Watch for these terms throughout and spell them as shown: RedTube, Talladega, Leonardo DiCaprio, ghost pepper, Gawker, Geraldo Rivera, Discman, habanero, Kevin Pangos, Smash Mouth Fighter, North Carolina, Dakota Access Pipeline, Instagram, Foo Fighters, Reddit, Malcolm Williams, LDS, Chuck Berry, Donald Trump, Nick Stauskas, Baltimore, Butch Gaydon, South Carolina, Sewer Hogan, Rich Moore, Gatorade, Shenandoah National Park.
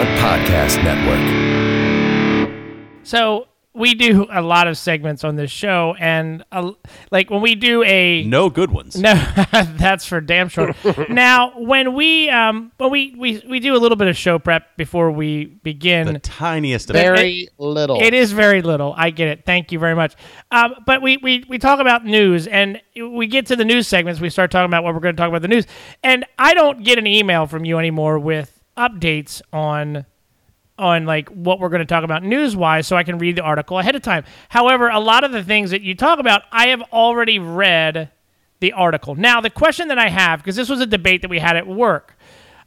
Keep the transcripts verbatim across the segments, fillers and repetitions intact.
Front Podcast Network. So we do a lot of segments on this show, and uh, like when we do a no good ones. No, that's for damn sure. Now, when we um, when we, we we do a little bit of show prep before we begin, the tiniest, very it, little. It is very little. I get it. Thank you very much. Um, but we, we we talk about news, and we get to the news segments. We start talking about what we're going to talk about the news, and I don't get an email from you anymore with updates on. on like what we're going to talk about news-wise, so I can read the article ahead of time. However, a lot of the things that you talk about, I have already read the article. Now, the question that I have, because this was a debate that we had at work,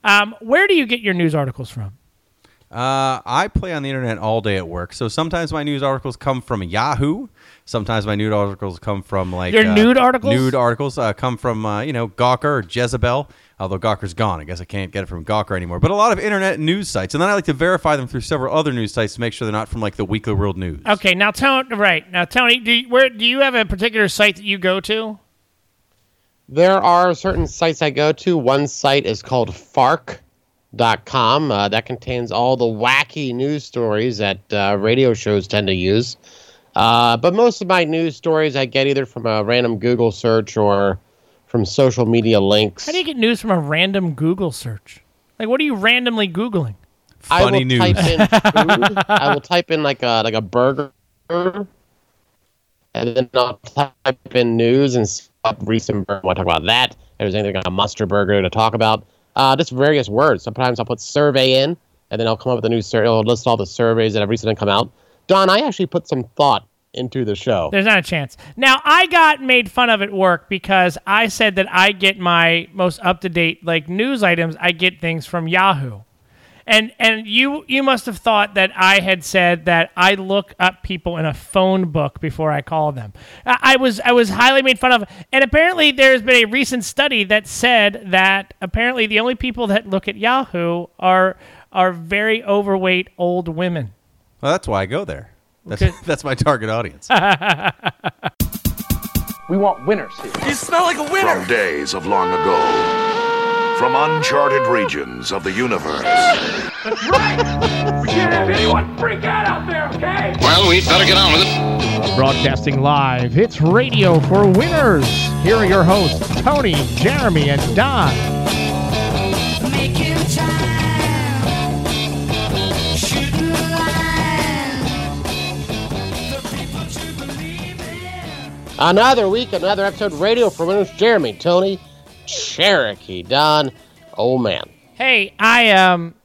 um, where do you get your news articles from? Uh, I play on the internet all day at work, so sometimes my news articles come from Yahoo. Sometimes my nude articles come from like your uh, nude articles. Nude articles uh, come from uh, you know Gawker or Jezebel. Although Gawker's gone, I guess I can't get it from Gawker anymore. But a lot of internet news sites, and then I like to verify them through several other news sites to make sure they're not from like the Weekly World News. Okay, now Tony, right now Tony, do you, where do you have a particular site that you go to? There are certain sites I go to. One site is called fark dot com. Uh, that contains all the wacky news stories that uh, radio shows tend to use. Uh, but most of my news stories I get either from a random Google search or from social media links. How do you get news from a random Google search? Like, what are you randomly Googling? Funny I will news. Type in food. I will type in like a like a burger, and then I'll type in news and see what recent burger. I want to talk about that. If there's anything like a mustard burger to talk about. Uh, just various words. Sometimes I'll put survey in, and then I'll come up with a new survey. I'll list all the surveys that have recently come out. Don, I actually put some thought into the show. There's not a chance. Now, I got made fun of at work because I said that I get my most up-to-date like news items, I get things from Yahoo. And and you you must have thought that I had said that I look up people in a phone book before I call them. I, I was I was highly made fun of. And apparently there's been a recent study that said that apparently the only people that look at Yahoo are are very overweight old women. Well, that's why I go there. That's, okay. That's my target audience. We want winners here. You smell like a winner. From days of long ago, from uncharted regions of the universe. That's right. We can't have anyone freak out out there, okay? Well, we better get on with it. Broadcasting live, it's Radio for Winners. Here are your hosts, Tony, Jeremy, and Don. Make you time. Another week, another episode of Radio for Winners. Jeremy, Tony, Cherokee, Don, oh man. Hey, I, um,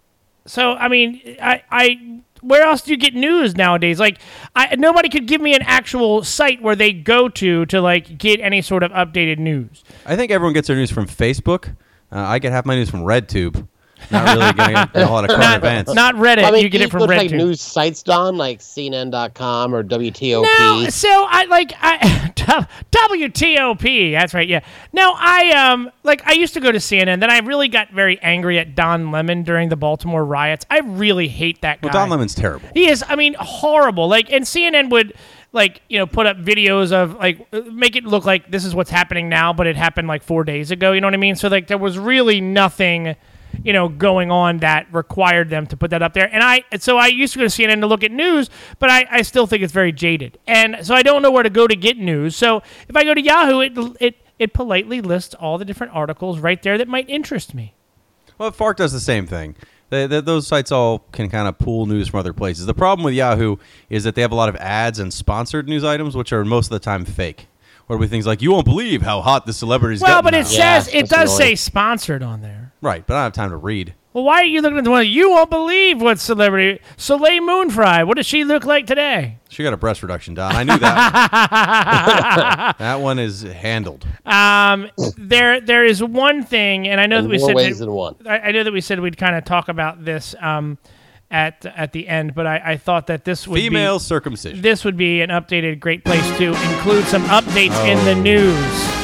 so, I mean, I, I, where else do you get news nowadays? Like, I, nobody could give me an actual site where they go to to, like, get any sort of updated news. I think everyone gets their news from Facebook. Uh, I get half my news from RedTube. Not really getting a whole lot of current not, events. Not Reddit. I mean, you get it from Reddit. Like news sites, Don, like C N N dot com or W T O P. No, so I like I W T O P. That's right. Yeah. Now I um like I used to go to C N N. Then I really got very angry at Don Lemon during the Baltimore riots. I really hate that guy. Well, Don Lemon's terrible. He is. I mean, horrible. Like, and C N N would. Like, you know, put up videos of, like, make it look like this is what's happening now, but it happened, like, four days ago, you know what I mean? So, like, there was really nothing, you know, going on that required them to put that up there. And I, so I used to go to C N N to look at news, but I, I still think it's very jaded. And so I don't know where to go to get news. So if I go to Yahoo, it it, it politely lists all the different articles right there that might interest me. Well, Fark does the same thing. They, they, those sites all can kind of pull news from other places. The problem with Yahoo is that they have a lot of ads and sponsored news items, which are most of the time fake. Where it'll be things like, you won't believe how hot the celebrity's getting. Well, but it now. says, yeah, it does say sponsored on there. Right, but I don't have time to read. Well, why are you looking at the one? You won't believe what celebrity. Soleil Moon Frye, what does she look like today? She got a breast reduction, Don. I knew that one. That one is handled. Um, there, there is one thing, and I know in that we said ways that, than one. I, I know that we said we'd kind of talk about this um, at at the end, but I, I thought that this would female be, circumcision. This would be an updated great place to include some updates oh. in the news.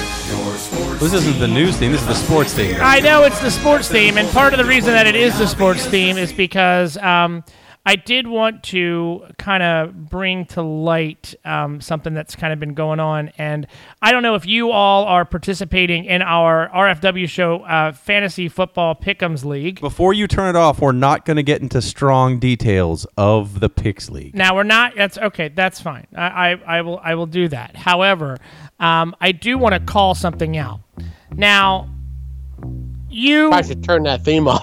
This isn't the news theme. This is the sports theme. I know it's the sports theme, and part of the reason that it is the sports theme is because um, I did want to kind of bring to light um, something that's kind of been going on, and I don't know if you all are participating in our R F W show, uh, Fantasy Football Pick'ems League. Before you turn it off, we're not going to get into strong details of the Picks League. Now, we're not. That's okay. That's fine. I, I, I will. I will do that. However, um, I do want to call something out. Now, you. I should turn that theme off.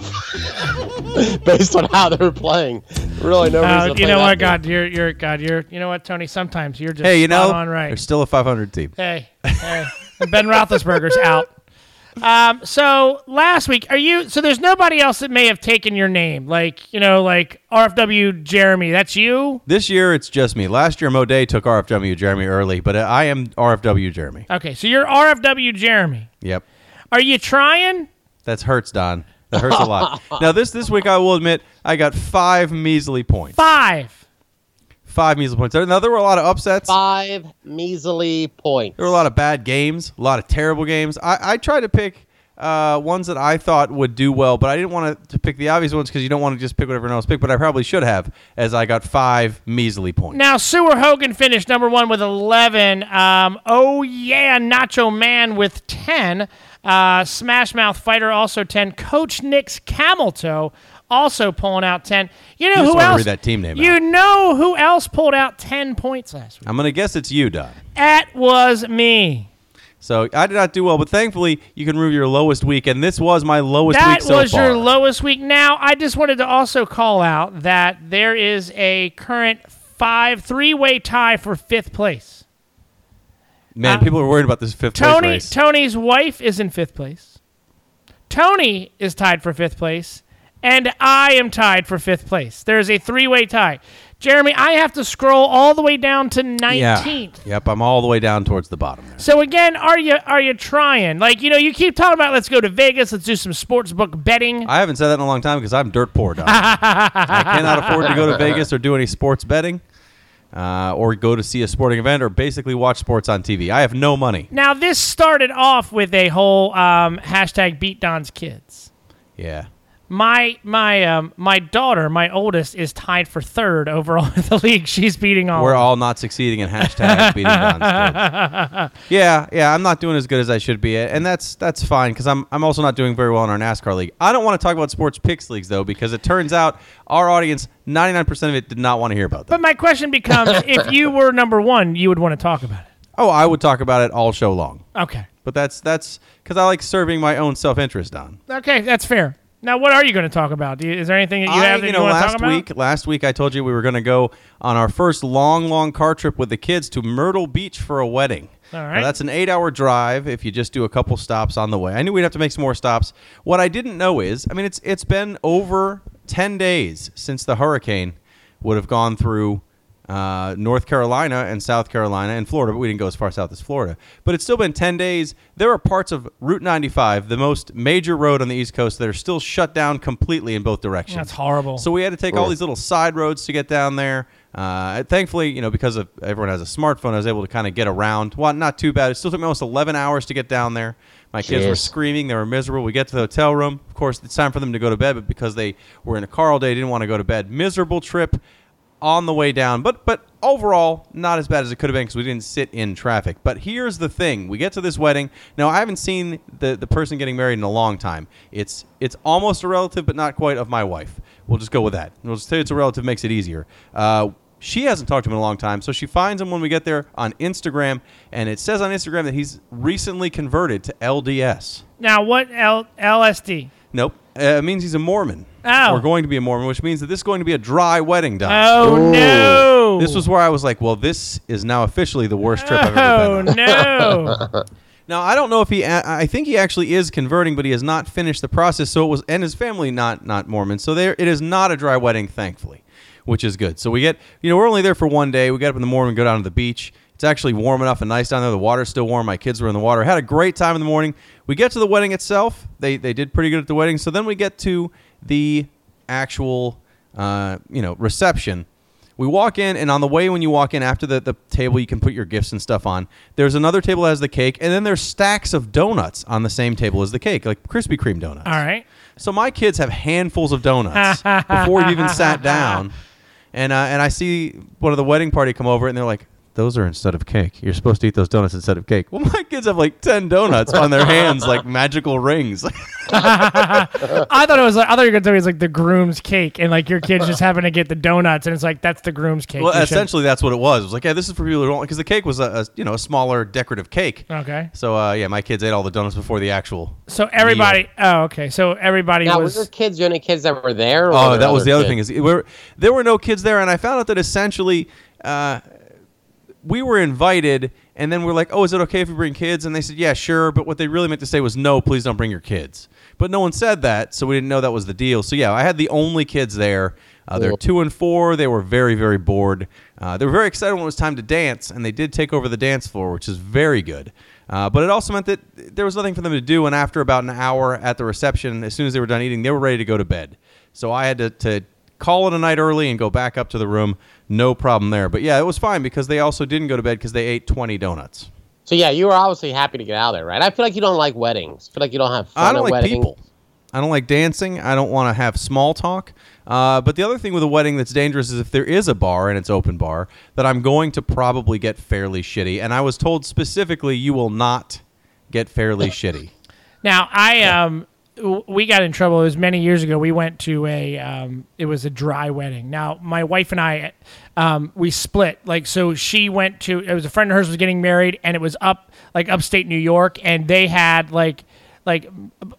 Based on how they're playing, really no reason. Uh, to you know what, God, you're, you're, God, you're, you know what, Tony. Sometimes you're just hey, you know, on right. They're still a five hundred team. Hey, hey, Ben Roethlisberger's out. Um, so last week, are you? So there's nobody else that may have taken your name, like you know, like R F W Jeremy. That's you. This year, it's just me. Last year, Mo Day took R F W Jeremy early, but I am R F W Jeremy. Okay, so you're R F W Jeremy. Yep. Are you trying? That hurts, Don. That hurts a lot. Now, this this week, I will admit, I got five measly points. Five. Five measly points. Now, there were a lot of upsets. Five measly points. There were a lot of bad games, a lot of terrible games. I, I tried to pick uh, ones that I thought would do well, but I didn't want to pick the obvious ones because you don't want to just pick what everyone else picked, but I probably should have, as I got five measly points. Now, Sewer Hogan finished number one with eleven. Um, oh, yeah, Nacho Man with ten. Uh, Smash Mouth Fighter, also ten. Coach Nick's Cameltoe, also pulling out ten. You know you who else? Read that team name you out. Know who else pulled out ten points last week? I'm going to guess it's you, Don. That was me. So I did not do well, but thankfully you can remove your lowest week, and this was my lowest that week so far. That was your lowest week. Now, I just wanted to also call out that there is a current five, three-way tie for fifth place. Man, uh, people are worried about this fifth Tony, place race. Tony's wife is in fifth place. Tony is tied for fifth place, and I am tied for fifth place. There is a three-way tie. Jeremy, I have to scroll all the way down to nineteenth. Yeah. Yep, I'm all the way down towards the bottom. There. So again, are you are you trying? Like, you know, you keep talking about let's go to Vegas, let's do some sports book betting. I haven't said that in a long time because I'm dirt poor, Don. I cannot afford to go to Vegas or do any sports betting. Uh, or go to see a sporting event, or basically watch sports on T V. I have no money. Now, this started off with a whole um, hashtag Beat Don's Kids. Yeah. My my um, my daughter, my oldest, is tied for third overall in the league. She's beating all. We're all not succeeding in hashtag Beating Don's Kids. Yeah, yeah, I'm not doing as good as I should be, and that's that's fine because I'm I'm also not doing very well in our NASCAR league. I don't want to talk about sports picks leagues though because it turns out our audience, ninety-nine percent of it, did not want to hear about that. But my question becomes: if you were number one, you would want to talk about it. Oh, I would talk about it all show long. Okay, but that's that's because I like serving my own self-interest, Don. Okay, that's fair. Now, what are you going to talk about? Do you, is there anything that you I, have that you, know, you want to talk about? Week, last week, I told you we were going to go on our first long, long car trip with the kids to Myrtle Beach for a wedding. All right. Now, that's an eight-hour drive if you just do a couple stops on the way. I knew we'd have to make some more stops. What I didn't know is, I mean, it's it's been over ten days since the hurricane would have gone through uh, North Carolina and South Carolina and Florida, but we didn't go as far south as Florida. But it's still been ten days. There are parts of Route ninety-five, the most major road on the East Coast, that are still shut down completely in both directions. That's horrible. So we had to take all these little side roads to get down there. Uh, thankfully, you know, because of everyone has a smartphone, I was able to kind of get around. Well, not too bad. It still took me almost eleven hours to get down there. My kids Jeez. were screaming. They were miserable. We get to the hotel room. Of course, it's time for them to go to bed, but because they were in a car all day, didn't want to go to bed. Miserable trip. On the way down, but but overall, not as bad as it could have been because we didn't sit in traffic. But here's the thing. We get to this wedding. Now, I haven't seen the, the person getting married in a long time. It's it's almost a relative, but not quite, of my wife. We'll just go with that. We'll just say it's a relative, makes it easier. Uh, she hasn't talked to him in a long time, so she finds him when we get there on Instagram, and it says on Instagram that he's recently converted to L D S. Now, what L- L S D? Nope. Uh, it means he's a Mormon. Oh. We're going to be a Mormon, which means that this is going to be a dry wedding, Don. Oh, Ooh. no. This was where I was like, well, this is now officially the worst trip I've ever been on. Oh, no. Now, I don't know if he, I think he actually is converting, but he has not finished the process. So it was, and his family not not Mormon. So there, it is not a dry wedding, thankfully, which is good. So we get, you know, we're only there for one day. We get up in the morning, go down to the beach. It's actually warm enough and nice down there. The water's still warm. My kids were in the water. Had a great time in the morning. We get to the wedding itself. They they did pretty good at the wedding. So then we get to the actual uh, you know, reception. We walk in, and on the way when you walk in, after the, the table, you can put your gifts and stuff on. There's another table that has the cake, and then there's stacks of donuts on the same table as the cake, like Krispy Kreme donuts. All right. So my kids have handfuls of donuts before we even sat down. And uh, and I see one of the wedding party come over, and they're like, those are instead of cake. You're supposed to eat those donuts instead of cake. Well, my kids have like ten donuts on their hands, like magical rings. I thought it was like, I thought you were going to tell me it's like the groom's cake, and like your kids just happen to get the donuts, and it's like, that's the groom's cake. Well, you essentially should. That's what it was. It was like, yeah, this is for people who don't, because the cake was a, a you know a smaller decorative cake. Okay. So uh, yeah, my kids ate all the donuts before the actual. So everybody. Meal. Oh, okay. So everybody now, was. Now, were there kids? The only kids that were there? Or oh, that was the other kids? Thing is it, we're, there were no kids there, and I found out that essentially. Uh, We were invited, and then we're like, oh, is it okay if we bring kids? And they said, yeah, sure. But what they really meant to say was, no, please don't bring your kids. But no one said that, so we didn't know that was the deal. So, yeah, I had the only kids there. Uh, they're two and four. They were very, very bored. Uh, they were very excited when it was time to dance, and they did take over the dance floor, which is very good. Uh, but it also meant that there was nothing for them to do, and after about an hour at the reception, as soon as they were done eating, they were ready to go to bed. So I had to... to call it a night early and go back up to the room. No problem there. But yeah, it was fine because they also didn't go to bed because they ate twenty donuts. So yeah, you were obviously happy to get out of there, right? I feel like you don't like weddings. I feel like you don't have fun I don't at like weddings. People. I don't like dancing. I don't want to have small talk. Uh, but the other thing with a wedding that's dangerous is if there is a bar and it's open bar, that I'm going to probably get fairly shitty. And I was told specifically you will not get fairly shitty. Now, I... Yeah. um. We got in trouble. It was many years ago. We went to a, um, it was a dry wedding. Now, my wife and I, um, we split. Like, so she went to, it was a friend of hers was getting married, and it was up, like, upstate New York, and they had, like, like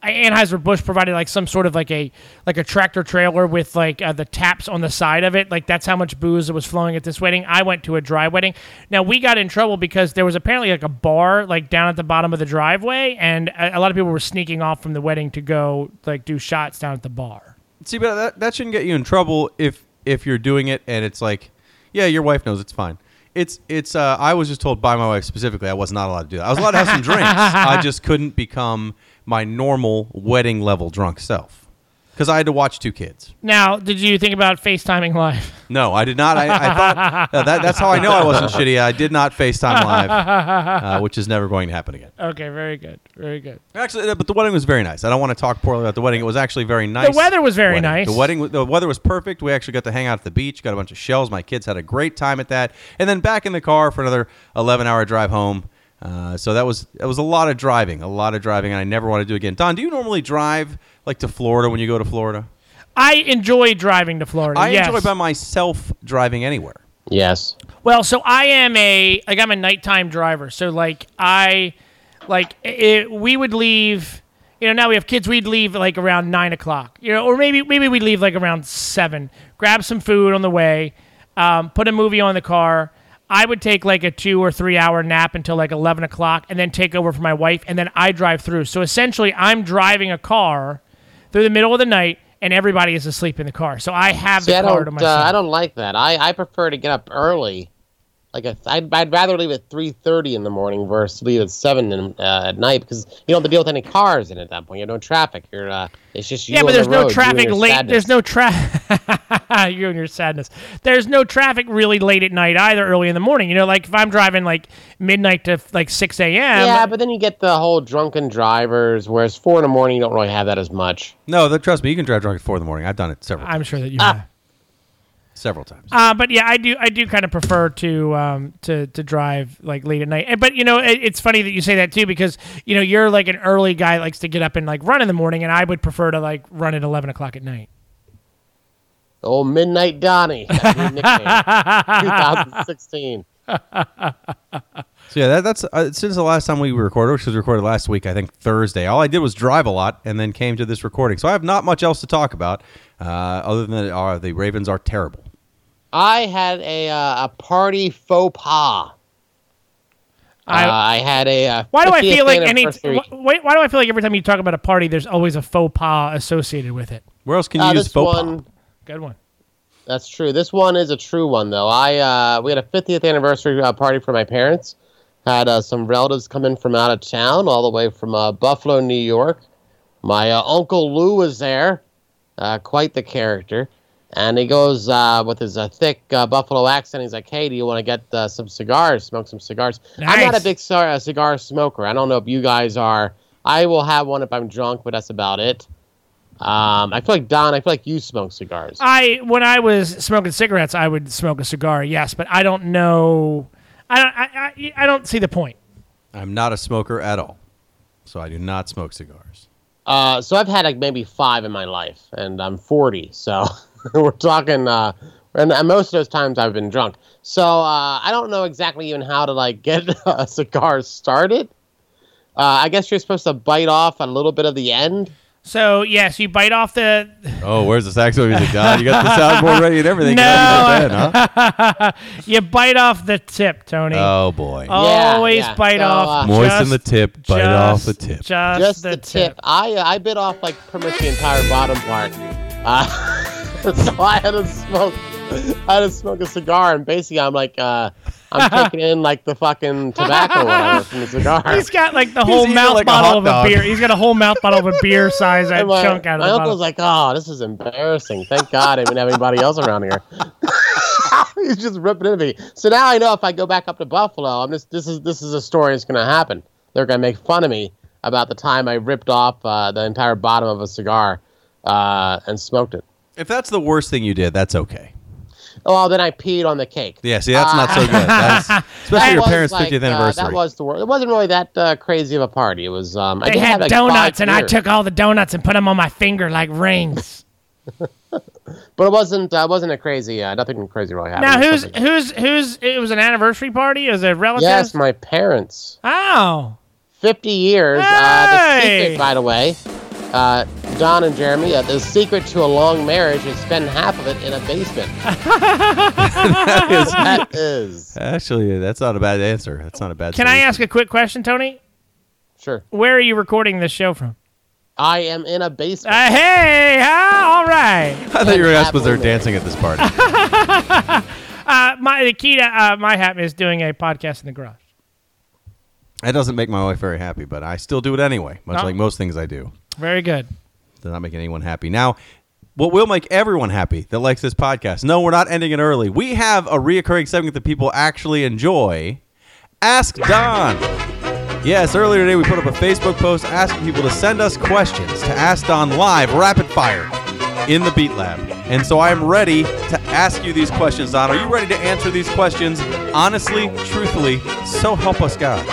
Anheuser-Busch provided like some sort of like a like a tractor trailer with like uh, the taps on the side of it. Like that's how much booze was flowing at this wedding. I went to a dry wedding. Now we got in trouble because there was apparently like a bar like down at the bottom of the driveway, and a, a lot of people were sneaking off from the wedding to go like do shots down at the bar. See, but that, that shouldn't get you in trouble if if you're doing it and it's like, yeah, your wife knows it's fine. It's it's. Uh, I was just told by my wife specifically I was not allowed to do that. I was allowed to have some drinks. I just couldn't become my normal wedding level drunk self because I had to watch two kids. Now, did you think about FaceTiming live? No, I did not. I, I thought uh, that, that's how I know I wasn't shitty. I did not FaceTime live, uh, which is never going to happen again. Okay, very good, very good. Actually, but the wedding was very nice. I don't want to talk poorly about the wedding. It was actually very nice. The weather was very wedding. nice. The wedding, the weather was perfect. We actually got to hang out at the beach, got a bunch of shells. My kids had a great time at that, and then back in the car for another eleven-hour drive home. Uh, so that was that was a lot of driving, a lot of driving, and I never want to do it again. Don, do you normally drive like to Florida when you go to Florida? I enjoy driving to Florida. I yes. enjoy by myself driving anywhere. Yes. Well, so I am a like I'm a nighttime driver. So like I like it, we would leave. You know, now we have kids. We'd leave like around nine o'clock. You know, or maybe maybe we'd leave like around seven. Grab some food on the way. Um, put a movie on the car. I would take like a two or three hour nap until like eleven o'clock and then take over for my wife, and then I drive through. So essentially I'm driving a car through the middle of the night and everybody is asleep in the car. So I have See, the I car to myself. Uh, I don't like that. I, I prefer to get up early. Like a, I'd, I'd rather leave at three thirty in the morning versus leave at seven in, uh, at night because you don't have to deal with any cars in at that point. You have no traffic. You're, uh, it's just you yeah, but there's the no road, traffic late. Sadness. There's no traffic. You and your sadness. There's no traffic really late at night either. Early in the morning, you know, like if I'm driving like midnight to like six a.m. Yeah, but then you get the whole drunken drivers. Whereas four in the morning, you don't really have that as much. No, the, trust me, you can drive drunk at four in the morning. I've done it several. I'm times. sure that you ah. have. Several times. Uh, but yeah, I do. I do kind of prefer to um, to to drive like late at night. And, but you know, it, it's funny that you say that too because you know you're like an early guy that likes to get up and like run in the morning, and I would prefer to like run at eleven o'clock at night. Oh, Midnight Donnie, that's your nickname. twenty sixteen. So yeah, that, that's uh, since the last time we recorded, which was recorded last week, I think Thursday. All I did was drive a lot, and then came to this recording. So I have not much else to talk about, uh, other than that, uh, the Ravens are terrible. I had a uh, a party faux pas. I, uh, I had a. Uh, why do I feel like any? Why, why do I feel like every time you talk about a party, there's always a faux pas associated with it? Where else can you uh, use faux one, pas? Good one. That's true. This one is a true one, though. I uh, we had a fiftieth anniversary uh, party for my parents. Had uh, some relatives come in from out of town, all the way from uh, Buffalo, New York. My uh, Uncle Lou was there, uh, quite the character. And he goes uh, with his uh, thick uh, Buffalo accent. He's like, hey, do you want to get uh, some cigars, smoke some cigars? Nice. I'm not a big cigar, uh, cigar smoker. I don't know if you guys are. I will have one if I'm drunk, but that's about it. Um, I feel like, Don, I feel like you smoke cigars. I when I was smoking cigarettes, I would smoke a cigar, yes, but I don't know. I don't. I, I, I don't see the point. I'm not a smoker at all, so I do not smoke cigars. Uh, so I've had like maybe five in my life, and I'm forty, so we're talking. Uh, and most of those times I've been drunk, so uh, I don't know exactly even how to like get a cigar started. Uh, I guess you're supposed to bite off a little bit of the end. So, yes, you bite off the... Oh, where's the saxophone music, Don? You got the soundboard ready and everything. No. You, that, huh? You bite off the tip, Tony. Oh, boy. Always yeah, yeah. bite so, off. Uh, moisten the tip. Bite just, off the tip. Just, just the, the tip. tip. I uh, I bit off, like, pretty much the entire bottom part. Uh, so I had to smoke I had to smoke a cigar, and basically I'm like... Uh, I'm taking in, like, the fucking tobacco whatever from the cigar. He's got, like, the whole mouth like bottle a of dog. a beer. He's got a whole mouth bottle of a beer size chunk my, out of my the My uncle's bottle. like, oh, this is embarrassing. Thank God I didn't have anybody else around here. He's just ripping into me. So now I know if I go back up to Buffalo, I'm just this is this is a story that's going to happen. They're going to make fun of me about the time I ripped off uh, the entire bottom of a cigar uh, and smoked it. If that's the worst thing you did, that's okay. Oh, then I peed on the cake. Yeah, see, that's uh, not so good. That's, especially that your parents' like, fiftieth anniversary. Uh, that was the worst. It wasn't really that uh, crazy of a party. It was. Um, they I had have, like, donuts, and I took all the donuts and put them on my finger like rings. But it wasn't. Uh, wasn't a crazy. Uh, nothing crazy really happened. Now, who's who's who's? It was an anniversary party. It was a relative. Yes, my parents. Oh. Fifty years. Hey! Uh, the secret, by the way. Uh, Don and Jeremy, uh, the secret to a long marriage is spend half of it in a basement. that, is, that is. Actually, that's not a bad answer. That's not a bad Can solution. I ask a quick question, Tony? Sure. Where are you recording this show from? I am in a basement. Uh, hey, uh, all right. I thought and you were asked was there dancing at this party. uh, my, the key to uh, my happiness is doing a podcast in the garage. That doesn't make my wife very happy, but I still do it anyway, much oh. like most things I do. Very good. Does not make anyone happy. Now, what will make everyone happy that likes this podcast? No, we're not ending it early. We have a reoccurring segment that people actually enjoy. Ask Don. Yes, earlier today we put up a Facebook post asking people to send us questions to Ask Don live, rapid fire, in the Beat Lab. And so I am ready to ask you these questions, Don. Are you ready to answer these questions honestly, truthfully? So help us God.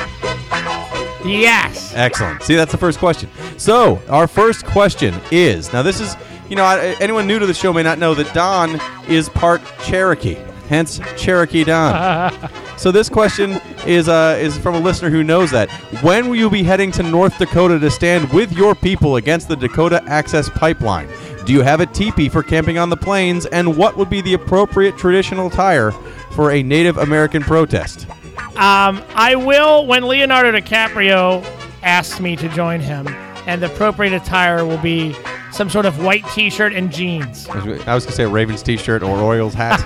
Yes. Excellent. See, that's the first question. So, our first question is, now this is, you know, I, anyone new to the show may not know that Don is part Cherokee, hence Cherokee Don. So this question is uh, is from a listener who knows that. When will you be heading to North Dakota to stand with your people against the Dakota Access Pipeline? Do you have a teepee for camping on the plains? And what would be the appropriate traditional attire for a Native American protest? Um, I will, when Leonardo DiCaprio asks me to join him, and the appropriate attire will be some sort of white T-shirt and jeans. I was going to say a Ravens T-shirt or Orioles hat.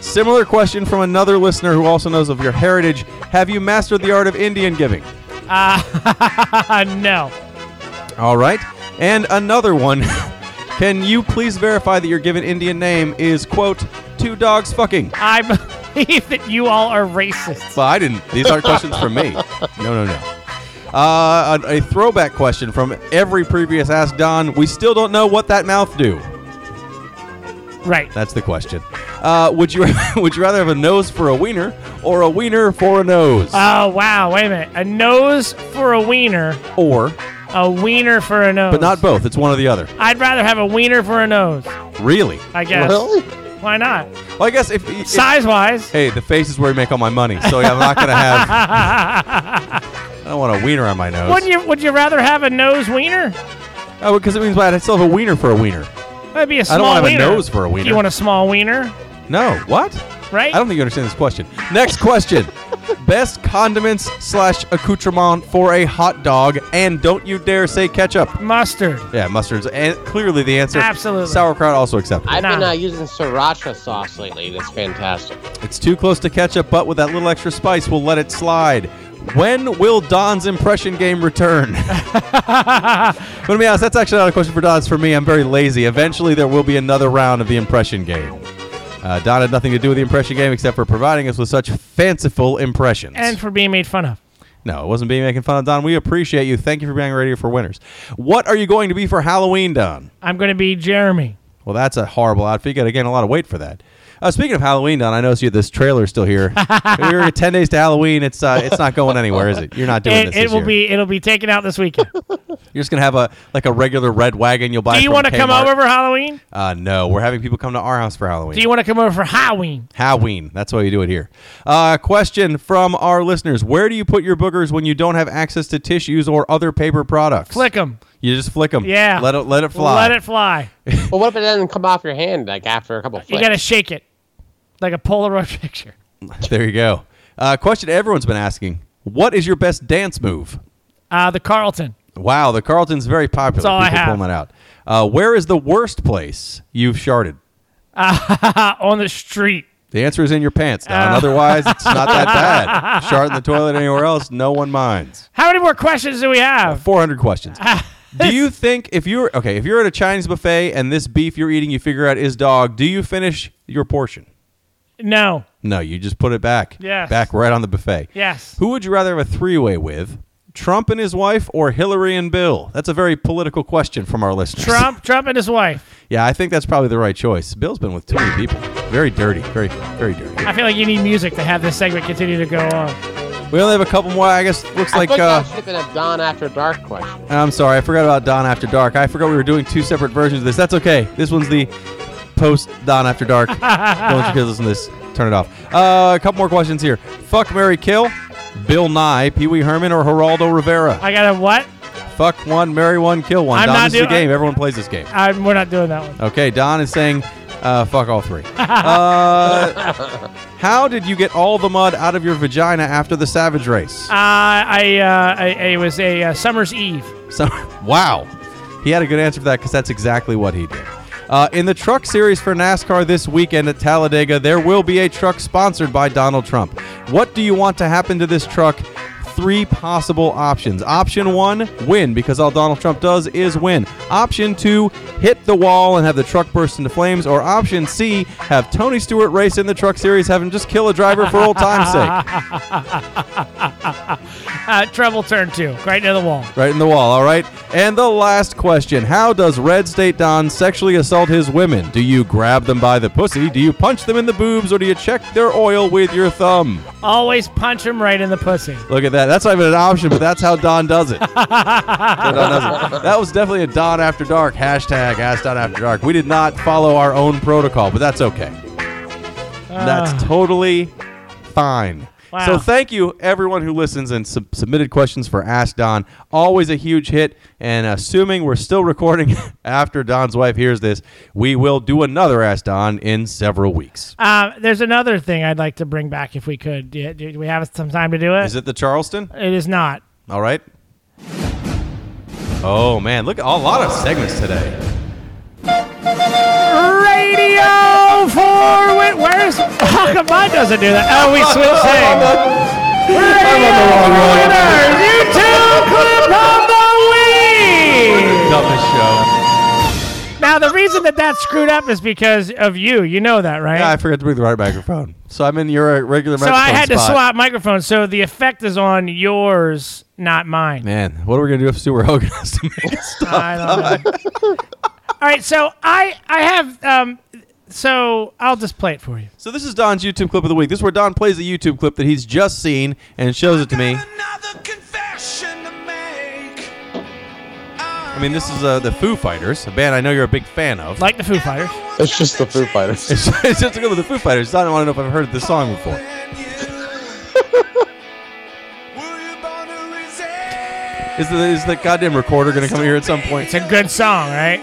Similar question from another listener who also knows of your heritage. Have you mastered the art of Indian giving? Uh, no. All right. And another one. Can you please verify that your given Indian name is, quote, two dogs fucking? I'm... that you all are racist. Well, I didn't. These aren't questions from me. No, no, no. Uh, a, a throwback question from every previous Ask Don. We still don't know what that mouth do. Right. That's the question. Uh, would you would you rather have a nose for a wiener or a wiener for a nose? Oh, wow. Wait a minute. A nose for a wiener. Or? A wiener for a nose. But not both. It's one or the other. I'd rather have a wiener for a nose. Really? I guess. Really? Why not? Well, I guess if... if size-wise. Hey, the face is where we make all my money, so I'm not going to have... I don't want a wiener on my nose. Wouldn't you, would you rather have a nose wiener? Oh, because it means I'd still have a wiener for a wiener. That'd be a small wiener. I don't want to have a nose for a wiener. You want a small wiener? No. What? Right? I don't think you understand this question. Next question. Best condiments slash accoutrement for a hot dog, and don't you dare say ketchup. Mustard. Yeah, mustard's and clearly the answer. Absolutely. Sauerkraut also acceptable. I've nah. been uh, using sriracha sauce lately. That's fantastic. It's too close to ketchup, but with that little extra spice, we'll let it slide. When will Don's impression game return? But to be honest, that's actually not a question for Don. It's for me. I'm very lazy. Eventually, there will be another round of the impression game. Uh, Don had nothing to do with the impression game except for providing us with such fanciful impressions. And for being made fun of. No, it wasn't being making fun of Don. We appreciate you. Thank you for being ready for winners. What are you going to be for Halloween, Don? I'm going to be Jeremy. Well, that's a horrible outfit. You got to gain a lot of weight for that. Uh, speaking of Halloween, Don, I noticed you this trailer's still here. We're ten days to Halloween. It's uh, it's not going anywhere, is it? You're not doing it, this. It this will year. be it'll be taken out this weekend. You're just gonna have a like a regular red wagon you'll buy. Do you want to come over for Halloween? Uh, no, we're having people come to our house for Halloween. Do you want to come over for Halloween? Halloween. That's why you do it here. Uh, question from our listeners: where do you put your boogers when you don't have access to tissues or other paper products? Flick them. You just flick them. Yeah. Let it let it fly. Let it fly. Well, what if it doesn't come off your hand like after a couple of flicks? You gotta shake it. Like a Polaroid picture. There you go. Uh, question everyone's been asking. What is your best dance move? Uh, the Carlton. Wow, the Carlton's very popular. That's all People I have. Pulling that out. Uh, where is the worst place you've sharted? Uh, on the street. The answer is in your pants, Don. Uh. Otherwise, it's not that bad. Shart in the toilet anywhere else, no one minds. How many more questions do we have? Uh, four hundred questions. Uh. Do you think if you're okay, if you're at a Chinese buffet and this beef you're eating you figure out is dog, do you finish your portion? No. No, you just put it back. Yes. Back right on the buffet. Yes. Who would you rather have a three-way with? Trump and his wife or Hillary and Bill? That's a very political question from our listeners. Trump, Trump and his wife. Yeah, I think that's probably the right choice. Bill's been with too many people. Very dirty. Very, very dirty. I feel like you need music to have this segment continue to go on. We only have a couple more. I guess it looks I like... I uh, should have been a Don After Dark question. I'm sorry. I forgot about Don After Dark. I forgot we were doing two separate versions of this. That's okay. This one's the post Don After Dark. Don't you guys listen to this. Turn it off. Uh, a couple more questions here. Fuck, marry, kill. Bill Nye, Pee Wee Herman, or Geraldo Rivera? I got a what? Fuck one, marry one, kill one. I'm Don, not this do- is a game. I, Everyone plays this game. I, we're not doing that one. Okay. Don is saying... Uh, fuck all three. Uh, how did you get all the mud out of your vagina after the Savage Race? Uh, I, uh, I, I was a uh, Summer's Eve. So, wow. He had a good answer for that because that's exactly what he did. Uh, in the truck series for NASCAR this weekend at Talladega, there will be a truck sponsored by Donald Trump. What do you want to happen to this truck? Three possible options. Option one, win, because all Donald Trump does is win. Option two, hit the wall and have the truck burst into flames. Or option C, have Tony Stewart race in the truck series, have him just kill a driver for old time's sake. Uh, trouble turn two, right near the wall. Right in the wall, all right. And the last question, how does Red State Don sexually assault his women? Do you grab them by the pussy? Do you punch them in the boobs? Or do you check their oil with your thumb? Always punch them right in the pussy. Look at that. That's not even an option, but that's how Don does it. So Don does it. That was definitely a Don After Dark. Hashtag Ask Don After Dark. We did not follow our own protocol, but that's okay. Uh, that's totally fine. Wow. So thank you, everyone who listens and sub- submitted questions for Ask Don. Always a huge hit, and assuming we're still recording after Don's wife hears this, we will do another Ask Don in several weeks. Uh, there's another thing I'd like to bring back if we could. Do, do we have some time to do it? Is it the Charleston? It is not. All right. Oh, man. Look, a lot of segments today. Radio for Wit. Where's... How come mine doesn't do that? Oh, we switch things. Radio for Winners. YouTube clip of the week. Dumbest show. Now, the reason that that screwed up is because of you. You know that, right? Yeah, I forgot to bring the right microphone. So I'm in your regular microphone So I had spot. to swap microphones. So the effect is on yours, not mine. Man, what are we going to do if Sewer Hogan has to make stuff? I don't know. All right, so I, I have... Um, So I'll just play it for you. So this is Don's YouTube clip of the week. This is where Don plays a YouTube clip that he's just seen and shows it to me. I mean, this is uh, the Foo Fighters, a band I know you're a big fan of. Like the Foo Fighters. It's just the Foo Fighters. It's, it's just a clip of the Foo Fighters. Don, I want to know if I've heard this song before. is, the, is the goddamn recorder going to come here at some point? It's a good song, right?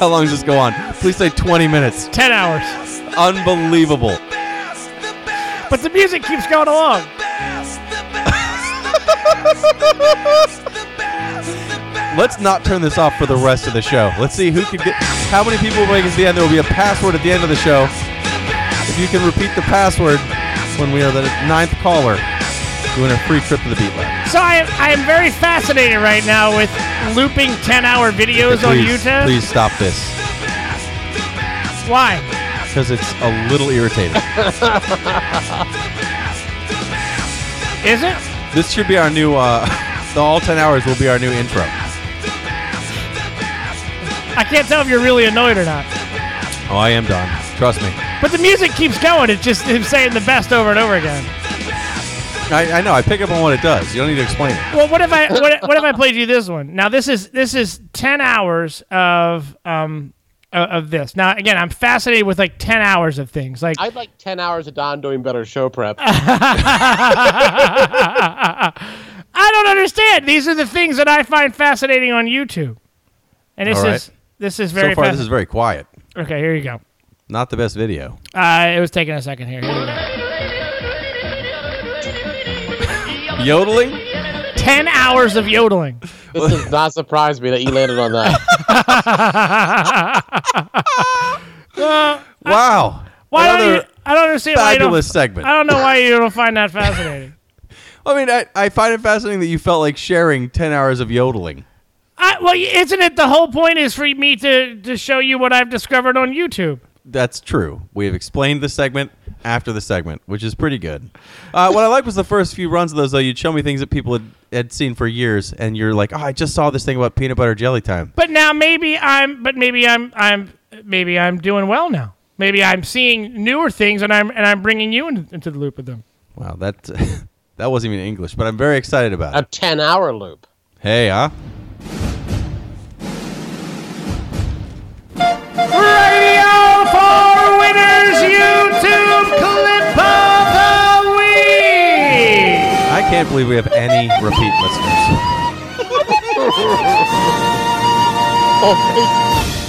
How long does this go on? Please say twenty minutes. ten hours. Unbelievable. But the music keeps going along. Let's not turn this off for the rest of the show. Let's see who can get... How many people will make it to the end? There will be a password at the end of the show. If you can repeat the password when we are the ninth caller, You win a free trip to the beat lab. So I, I am very fascinated right now with looping ten-hour videos yeah, please, on YouTube. Please stop this. Why? Because it's a little irritating. Is it? This should be our new... Uh, the all ten hours will be our new intro. I can't tell if you're really annoyed or not. Oh, I am, Don. Trust me. But the music keeps going. It's just him saying the best over and over again. I, I know. I pick up on what it does. You don't need to explain it. Well, what if I what, what if I played you this one? Now this is this is ten hours of um of this. Now again, I'm fascinated with like ten hours of things. Like I'd like ten hours of Don doing better show prep. I don't understand. These are the things that I find fascinating on YouTube. And this right. is this is very so far. Fasc- this is very quiet. Okay, here you go. Not the best video. Uh, it was taking a second here. Here we go. Yodeling? Ten hours of yodeling. This does not surprise me that you landed on that. uh, wow. I, why Another don't you, I don't understand why you don't... Fabulous segment. I don't know why you don't find that fascinating. I mean, I, I find it fascinating that you felt like sharing ten hours of yodeling. I, well, isn't it the whole point is for me to, to show you what I've discovered on YouTube? That's true. We have explained the segment after the segment, which is pretty good. Uh, what I like was the first few runs of those, though. You'd show me things that people had, had seen for years, and you're like, "Oh, I just saw this thing about peanut butter jelly time." But now maybe I'm, but maybe I'm, I'm, maybe I'm doing well now. Maybe I'm seeing newer things, and I'm and I'm bringing you in, into the loop of them. Wow, that that wasn't even English, but I'm very excited about it. A ten-hour loop. Hey, huh? Radio for Winners YouTube clip of the week. I can't believe we have any repeat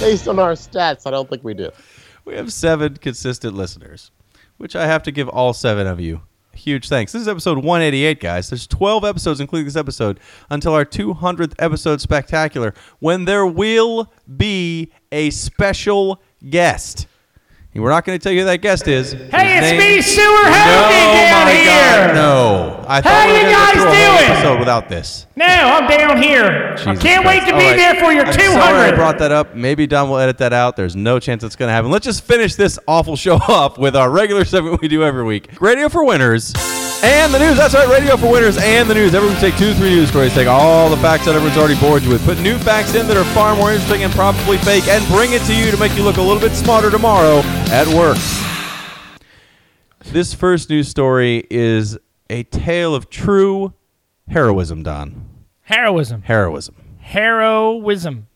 listeners. Based on our stats, I don't think we do. We have seven consistent listeners, which I have to give all seven of you huge thanks. This is episode one eighty-eight, guys. There's twelve episodes, including this episode, until our two hundredth episode spectacular, when there will be a special guest. And we're not going to tell you who that guest is. Hey, His it's name? me, Sewer Hogan, no, down my here. God, no, I How we you guys doing? Episode without this. No, I'm down here. Jesus I can't Christ. wait to All be right. there for your I'm two hundred. Sorry I brought that up. Maybe Don will edit that out. There's no chance it's going to happen. Let's just finish this awful show off with our regular segment we do every week: Radio for Winners and the News. That's right, Radio for Winners and the News. Everyone take two, three news stories. Take all the facts that everyone's already bored you with. Put new facts in that are far more interesting and probably fake, and bring it to you to make you look a little bit smarter tomorrow at work. This first news story is a tale of true heroism, Don. Heroism. Heroism. Heroism.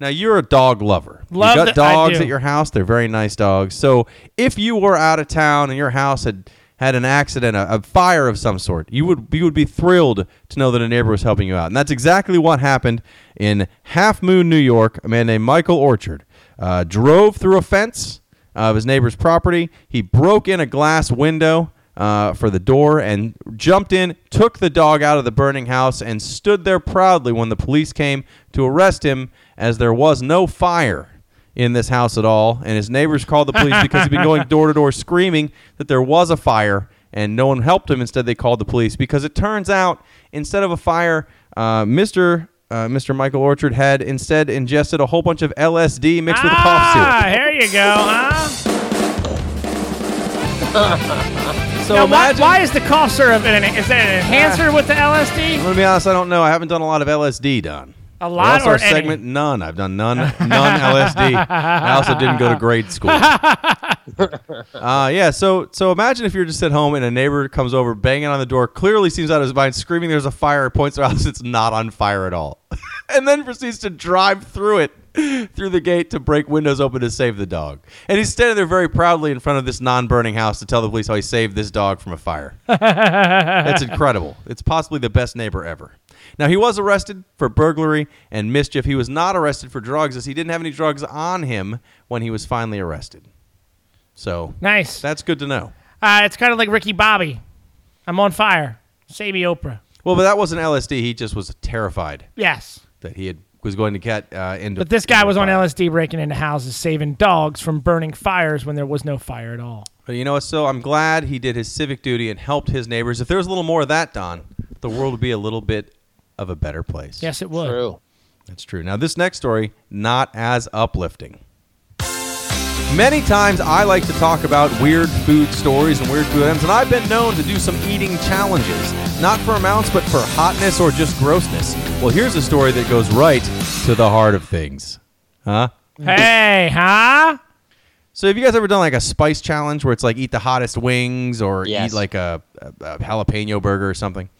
Now, you're a dog lover. Love you got dogs do. at your house. They're very nice dogs. So if you were out of town and your house had... had an accident, a, a fire of some sort, you would you would be thrilled to know that a neighbor was helping you out. And that's exactly what happened in Half Moon, New York. A man named Michael Orchard uh, drove through a fence of his neighbor's property. He broke in a glass window uh, for the door and jumped in, took the dog out of the burning house, and stood there proudly when the police came to arrest him, as there was no fire in this house at all, and his neighbors called the police because he'd been going door to door screaming that there was a fire, and no one helped him. Instead, they called the police because it turns out, instead of a fire, uh, Mister Uh, Mister Michael Orchard had instead ingested a whole bunch of L S D mixed ah, with cough syrup. Ah, here you go, huh? so now, imagine, why, why is the cough syrup in an, is that an enhancer uh, with the L S D? I'm gonna be honest, I don't know. I haven't done a lot of L S D, Don. A lot or any? Segment, none. I've done none. None L S D. I also didn't go to grade school. uh, yeah, so so imagine if you're just at home and a neighbor comes over, banging on the door, clearly seems out of his mind, screaming there's a fire, points out it's not on fire at all, and then proceeds to drive through it, through the gate to break windows open to save the dog. And he's standing there very proudly in front of this non-burning house to tell the police how he saved this dog from a fire. That's incredible. It's possibly the best neighbor ever. Now, he was arrested for burglary and mischief. He was not arrested for drugs, as he didn't have any drugs on him when he was finally arrested. So nice. That's good to know. Uh, it's kind of like Ricky Bobby. I'm on fire. Save me, Oprah. Well, but that wasn't L S D. He just was terrified. Yes. That he had was going to get uh, into. But this guy was on L S D breaking into houses, saving dogs from burning fires when there was no fire at all. But you know what? So I'm glad he did his civic duty and helped his neighbors. If there was a little more of that, Don, the world would be a little bit of a better place. Yes, it would. True. That's true. Now, this next story, not as uplifting. Many times I like to talk about weird food stories and weird food items, and I've been known to do some eating challenges. Not for amounts, but for hotness or just grossness. Well, here's a story that goes right to the heart of things. Huh? Hey, huh? So have you guys ever done like a spice challenge where it's like eat the hottest wings or yes. eat like a, a, a jalapeno burger or something?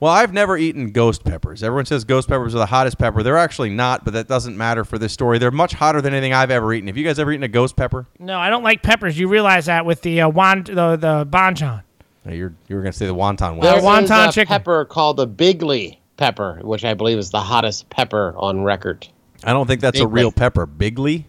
Well, I've never eaten ghost peppers. Everyone says ghost peppers are the hottest pepper. They're actually not, but that doesn't matter for this story. They're much hotter than anything I've ever eaten. Have you guys ever eaten a ghost pepper? No, I don't like peppers. You realize that with the uh, wan- the, the banchan. No, you're you were going to say the wonton. One. There's the wonton a chicken. Pepper called the bigly pepper, which I believe is the hottest pepper on record. I don't think that's bigly. A real pepper. Bigly?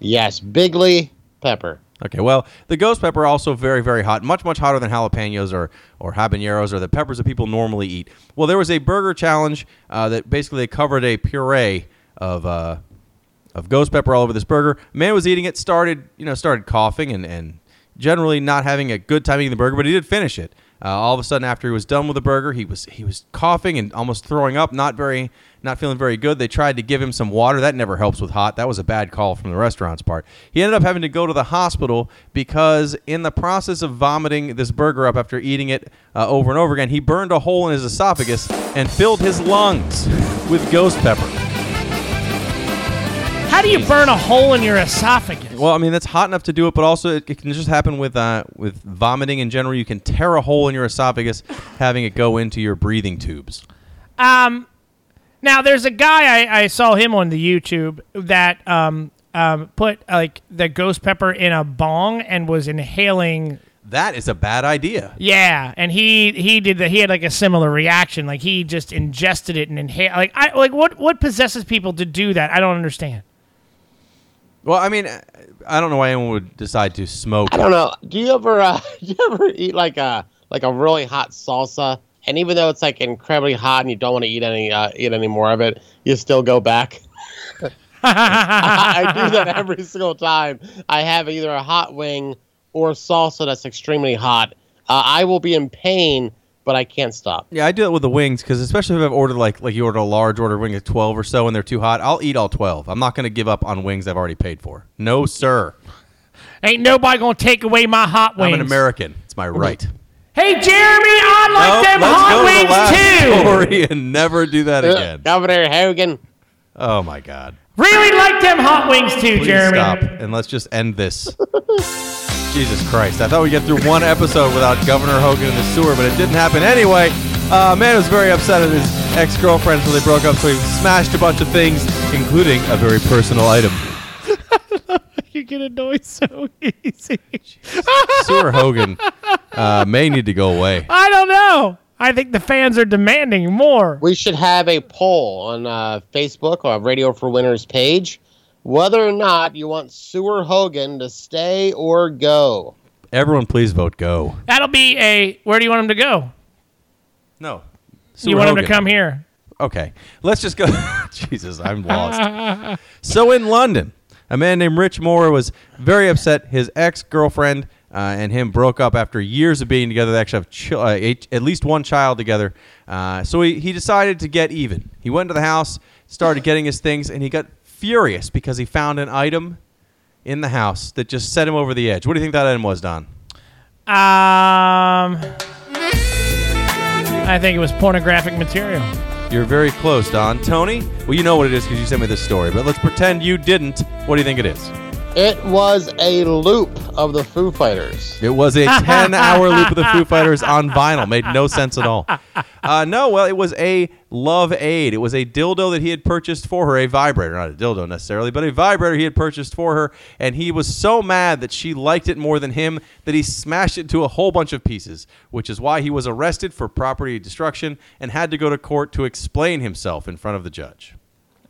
Yes, bigly pepper. Okay, well, the ghost pepper also very, very hot. Much, much hotter than jalapenos or, or habaneros or the peppers that people normally eat. Well, there was a burger challenge uh, that basically they covered a puree of uh, of ghost pepper all over this burger. Man was eating it, started you know started coughing and, and generally not having a good time eating the burger, but he did finish it. Uh, all of a sudden, after he was done with the burger, he was he was coughing and almost throwing up, not very, not feeling very good. They tried to give him some water. That never helps with hot. That was a bad call from the restaurant's part. He ended up having to go to the hospital because in the process of vomiting this burger up after eating it uh, over and over again, he burned a hole in his esophagus and filled his lungs with ghost pepper. How do you burn a hole in your esophagus? Well, I mean, that's hot enough to do it, but also it, it can just happen with uh, with vomiting in general. You can tear a hole in your esophagus having it go into your breathing tubes. Um, now, there's a guy, I, I saw him on the YouTube, that um, um, put like the ghost pepper in a bong and was inhaling. That is a bad idea. Yeah, and he he did the, he had like a similar reaction. Like he just ingested it and inhaled. Like, I, like what, what possesses people to do that? I don't understand. Well, I mean, I don't know why anyone would decide to smoke. I don't know. Do you ever, uh, do you ever eat like a like a really hot salsa, and even though it's like incredibly hot and you don't want to eat any uh, eat any more of it, you still go back? I, I do that every single time. I have either a hot wing or salsa that's extremely hot. Uh, I will be in pain, but I can't stop. Yeah, I do that with the wings because especially if I've ordered like like you order a large order wing of twelve or so and they're too hot, I'll eat all twelve. I'm not going to give up on wings I've already paid for. No, sir. Ain't nobody going to take away my hot wings. I'm an American. It's my right. Hey, Jeremy, I like nope, them hot wings to too. Story and never do that uh, again. Governor Hogan. Oh, my God. Really like them hot wings too, Please Jeremy. Stop and let's just end this. Jesus Christ. I thought we'd get through one episode without Governor Hogan in the sewer, but it didn't happen anyway. Uh, man was very upset at his ex-girlfriend until they broke up, so he smashed a bunch of things, including a very personal item. You get annoyed so easy. Sewer Hogan uh, may need to go away. I don't know. I think the fans are demanding more. We should have a poll on uh, Facebook or Radio for Winners page. Whether or not you want Sewer Hogan to stay or go. Everyone, please vote go. That'll be a... Where do you want him to go? No. Sewer you want Hogan. Him to come here. Okay. Let's just go... Jesus, I'm lost. So in London, a man named Rich Moore was very upset. His ex-girlfriend uh, and him broke up after years of being together. They actually have ch- uh, eight, at least one child together. Uh, so he, he decided to get even. He went to the house, started getting his things, and he got... furious because he found an item in the house that just set him over the edge. What do you think that item was, Don? Um, I think it was pornographic material. You're very close, Don. Tony? Well, you know what it is because you sent me this story, but let's pretend you didn't. What do you think it is? It was a loop of the Foo Fighters. It was a ten-hour loop of the Foo Fighters on vinyl. Made no sense at all. Uh, no, well, it was a love aid. It was a dildo that he had purchased for her, a vibrator. Not a dildo necessarily, but a vibrator he had purchased for her, and he was so mad that she liked it more than him that he smashed it to a whole bunch of pieces, which is why he was arrested for property destruction and had to go to court to explain himself in front of the judge.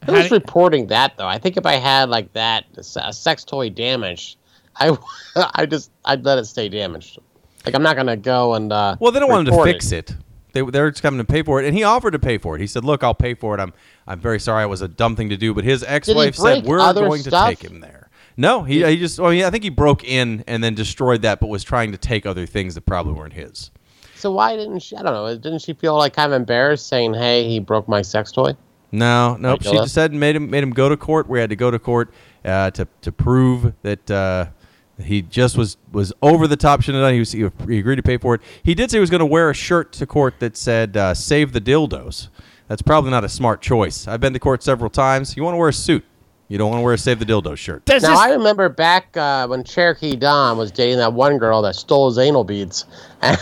Who's reporting that, though? I think if I had, like, that, a sex toy damaged, I, I just, I'd let it stay damaged. Like, I'm not going to go and uh Well, they don't want him to fix it. it. They they're just coming to pay for it, and he offered to pay for it. He said, "Look, I'll pay for it. I'm I'm very sorry. It was a dumb thing to do." But his ex-wife said, "We're going stuff? to take him there." No, he he just. Well, yeah, I think he broke in and then destroyed that, but was trying to take other things that probably weren't his. So why didn't she? I don't know. Didn't she feel like kind of embarrassed, saying, "Hey, he broke my sex toy"? No, no. Nope. She just said made him made him go to court. We had to go to court uh, to to prove that. Uh, He just was, was over the top. Shouldn't have done. He was, he agreed to pay for it. He did say he was going to wear a shirt to court that said uh, "Save the dildos." That's probably not a smart choice. I've been to court several times. You want to wear a suit. You don't want to wear a "Save the dildo" shirt. Now, this- I remember back uh, when Cherokee Don was dating that one girl that stole his anal beads, and,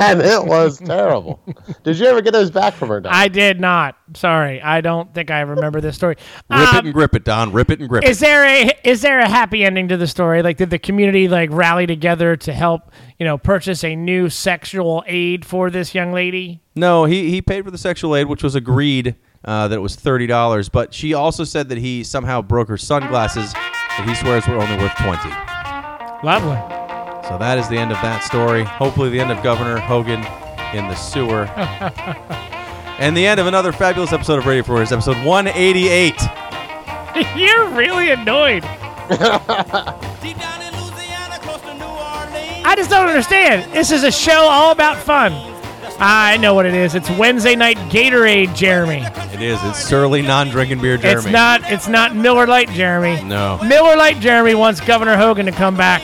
and it was terrible. Did you ever get those back from her, Don? I did not. Sorry, I don't think I remember this story. Rip um, it and grip it, Don. Rip it and grip it. Is there a is there a happy ending to the story? Like, did the community like rally together to help, you know, purchase a new sexual aid for this young lady? No, he he paid for the sexual aid, which was agreed. Uh, that it was thirty dollars, but she also said that he somehow broke her sunglasses that he swears were only worth twenty dollars. Lovely. So that is the end of that story. Hopefully the end of Governor Hogan in the sewer. And the end of another fabulous episode of Radio four is episode one eighty-eight. You're really annoyed. I just don't understand. This is a show all about fun. I know what it is. It's Wednesday night Gatorade, Jeremy. It is. It's surly, non-drinking beer, Jeremy. It's not. It's not Miller Lite, Jeremy. No. Miller Lite, Jeremy wants Governor Hogan to come back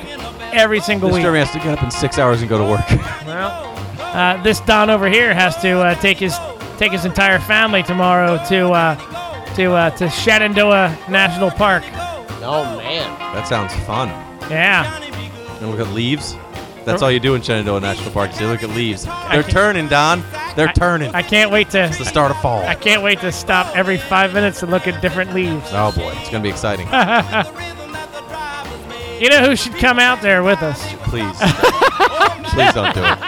every single this week. Jeremy has to get up in six hours and go to work. Well, uh, this Don over here has to uh, take his take his entire family tomorrow to uh, to uh, to Shenandoah National Park. Oh man, that sounds fun. Yeah. And look at leaves. That's all you do in Shenandoah National Park. You look at leaves. They're turning, Don. They're I, turning. I can't wait to. It's the start of fall. I can't wait to stop every five minutes and look at different leaves. Oh boy, it's gonna be exciting. You know who should come out there with us? Please, please don't do it.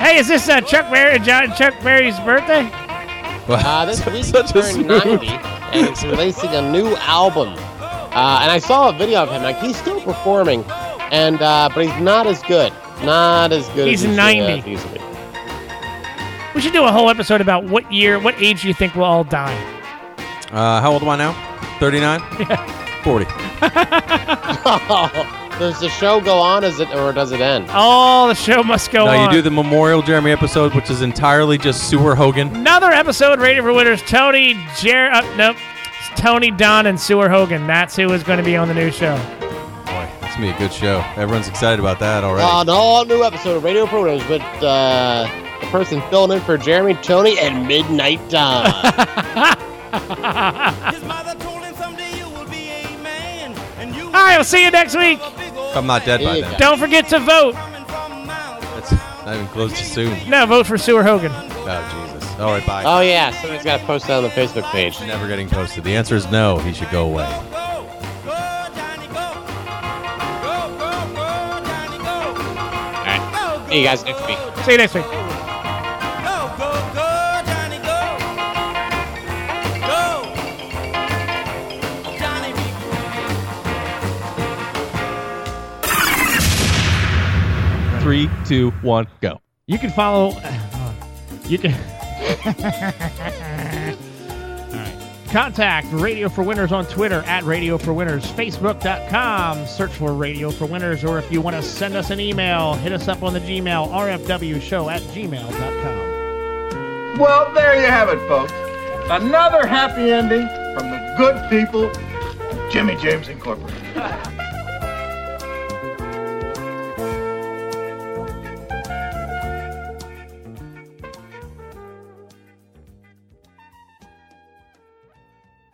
Hey, is this uh, Chuck Berry? John Chuck Berry's birthday? Uh, this week he turned ninety, and he's releasing a new album. Uh, and I saw a video of him. Like, he's still performing, and uh, but he's not as good. Not as good. He's as He's ninety. Should, uh, as we should do a whole episode about what year, what age you think we'll all die. Uh, how old am I now? thirty-nine? Yeah. forty. Oh, does the show go on, is it, or does it end? Oh, the show must go no, on. No, you do the Memorial Jeremy episode, which is entirely just Sewer Hogan. Another episode rated for winners. Tony, Jer... Uh, nope. Tony, Don, and Sewer Hogan. That's who is going to be on the new show. Boy, that's going to be a good show. Everyone's excited about that already. On uh, all new episode of Radio Programs with uh, the person filling in for Jeremy, Tony, and Midnight Don. All right, we'll see you next week. If I'm not dead there by then. Go. Don't forget to vote. That's not even close to soon. No, vote for Sewer Hogan. Oh, geez. All right, bye. Oh, yeah. Somebody's got to post that on the Facebook page. Never getting posted. The answer is no. He should go away. Go, go, Johnny, go. Go, go, go, Johnny, go. All right. Go, go, see you guys next week. See you next week. Go, go, go, Johnny, go. Go, Johnny, go. Three, two, one, go. You can follow... You can... All right. Contact Radio for Winners on Twitter at Radio for Winners, Facebook dot com. Search for Radio for Winners, or if you want to send us an email, hit us up on the Gmail, R F W show at gmail dot com. Well, there you have it, folks. Another happy ending from the good people of Jimmy James Incorporated.